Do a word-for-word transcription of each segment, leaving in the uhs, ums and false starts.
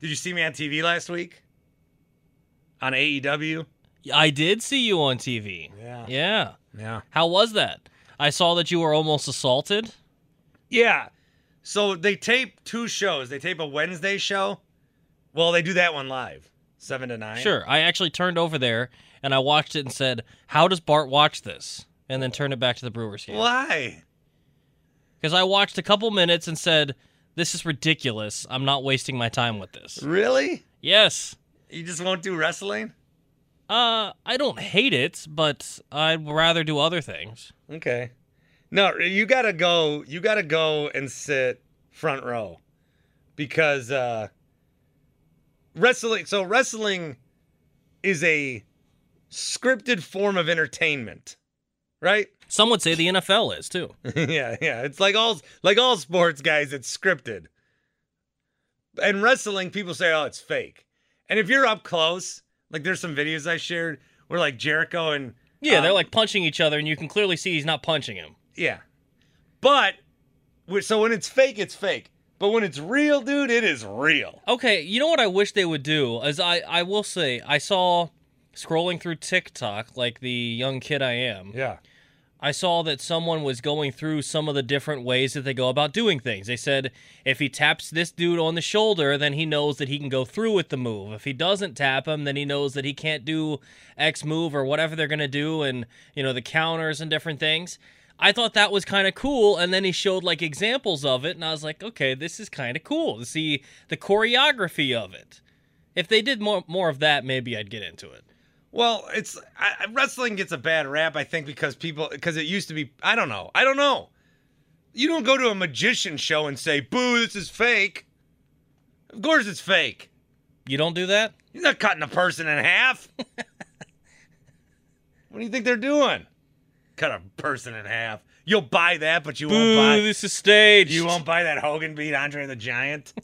Did you see me on T V last week? On A E W? I did see you on T V. Yeah. Yeah. Yeah. How was that? I saw that you were almost assaulted. Yeah. So they tape two shows. They tape a Wednesday show. Well, they do that one live, seven to nine. Sure. I actually turned over there, and I watched it and said, how does Bart watch this? And then turned it back to the Brewers game. Why? Because I watched a couple minutes and said, this is ridiculous. I'm not wasting my time with this. Really? Yes. You just won't do wrestling? Uh, I don't hate it, but I'd rather do other things. Okay. No, you gotta go. You gotta go and sit front row, because uh, wrestling. So wrestling is a scripted form of entertainment, right? Some would say the N F L is, too. yeah, yeah. It's like all like all sports, guys, it's scripted. And wrestling, people say, oh, it's fake. And if you're up close, like there's some videos I shared where like Jericho and... Yeah, um, they're like punching each other, and you can clearly see he's not punching him. Yeah. But, so when it's fake, it's fake. But when it's real, dude, it is real. Okay, you know what I wish they would do? Is I, I will say, I saw, scrolling through TikTok, like the young kid I am. Yeah. I saw that someone was going through some of the different ways that they go about doing things. They said, if he taps this dude on the shoulder, then he knows that he can go through with the move. If he doesn't tap him, then he knows that he can't do X move or whatever they're going to do, and, you know, the counters and different things. I thought that was kind of cool, and then he showed, like, examples of it, and I was like, okay, this is kind of cool to see the choreography of it. If they did more, more of that, maybe I'd get into it. Well, it's I, wrestling gets a bad rap, I think, because people because it used to be. I don't know. I don't know. You don't go to a magician show and say, "Boo, this is fake." Of course, it's fake. You don't do that? You're not cutting a person in half. What do you think they're doing? Cut a person in half. You'll buy that, but you Boo, won't buy. Boo, this is staged. You won't buy that Hogan beat Andre the Giant.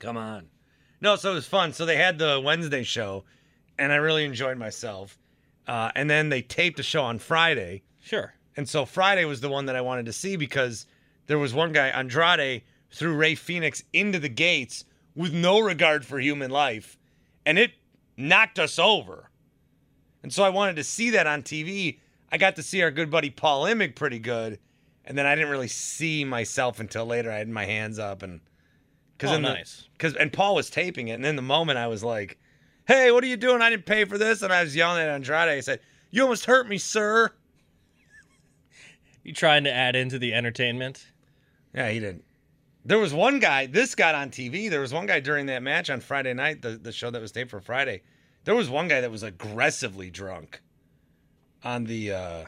Come on. No, so it was fun. So they had the Wednesday show. And I really enjoyed myself. Uh, and then they taped a show on Friday. Sure. And so Friday was the one that I wanted to see, because there was one guy, Andrade, threw Ray Phoenix into the gates with no regard for human life. And it knocked us over. And so I wanted to see that on T V. I got to see our good buddy Paul Immig pretty good. And then I didn't really see myself until later. I had my hands up. And, cause oh, nice. The, cause, and Paul was taping it. And in the moment, I was like, hey, what are you doing? I didn't pay for this. And I was yelling at Andrade. I said, you almost hurt me, sir. You trying to add into the entertainment? Yeah, he didn't. There was one guy, this got on T V. There was one guy during that match on Friday night, the, the show that was taped for Friday. There was one guy that was aggressively drunk on the uh,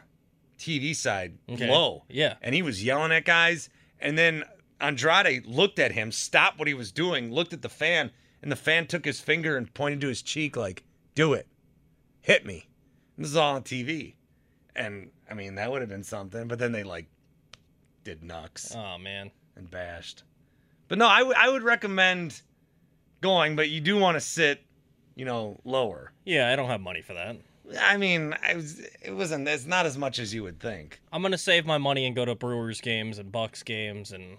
T V side, okay. Low. Yeah. And he was yelling at guys. And then Andrade looked at him, stopped what he was doing, looked at the fan. And the fan took his finger and pointed to his cheek like, do it. Hit me. And this is all on T V. And, I mean, that would have been something. But then they, like, did knocks. Oh, man. And bashed. But, no, I, w- I would recommend going, but you do want to sit, you know, lower. Yeah, I don't have money for that. I mean, I was, it wasn't, it's not as much as you would think. I'm going to save my money and go to Brewers games and Bucks games and...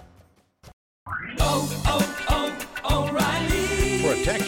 Protect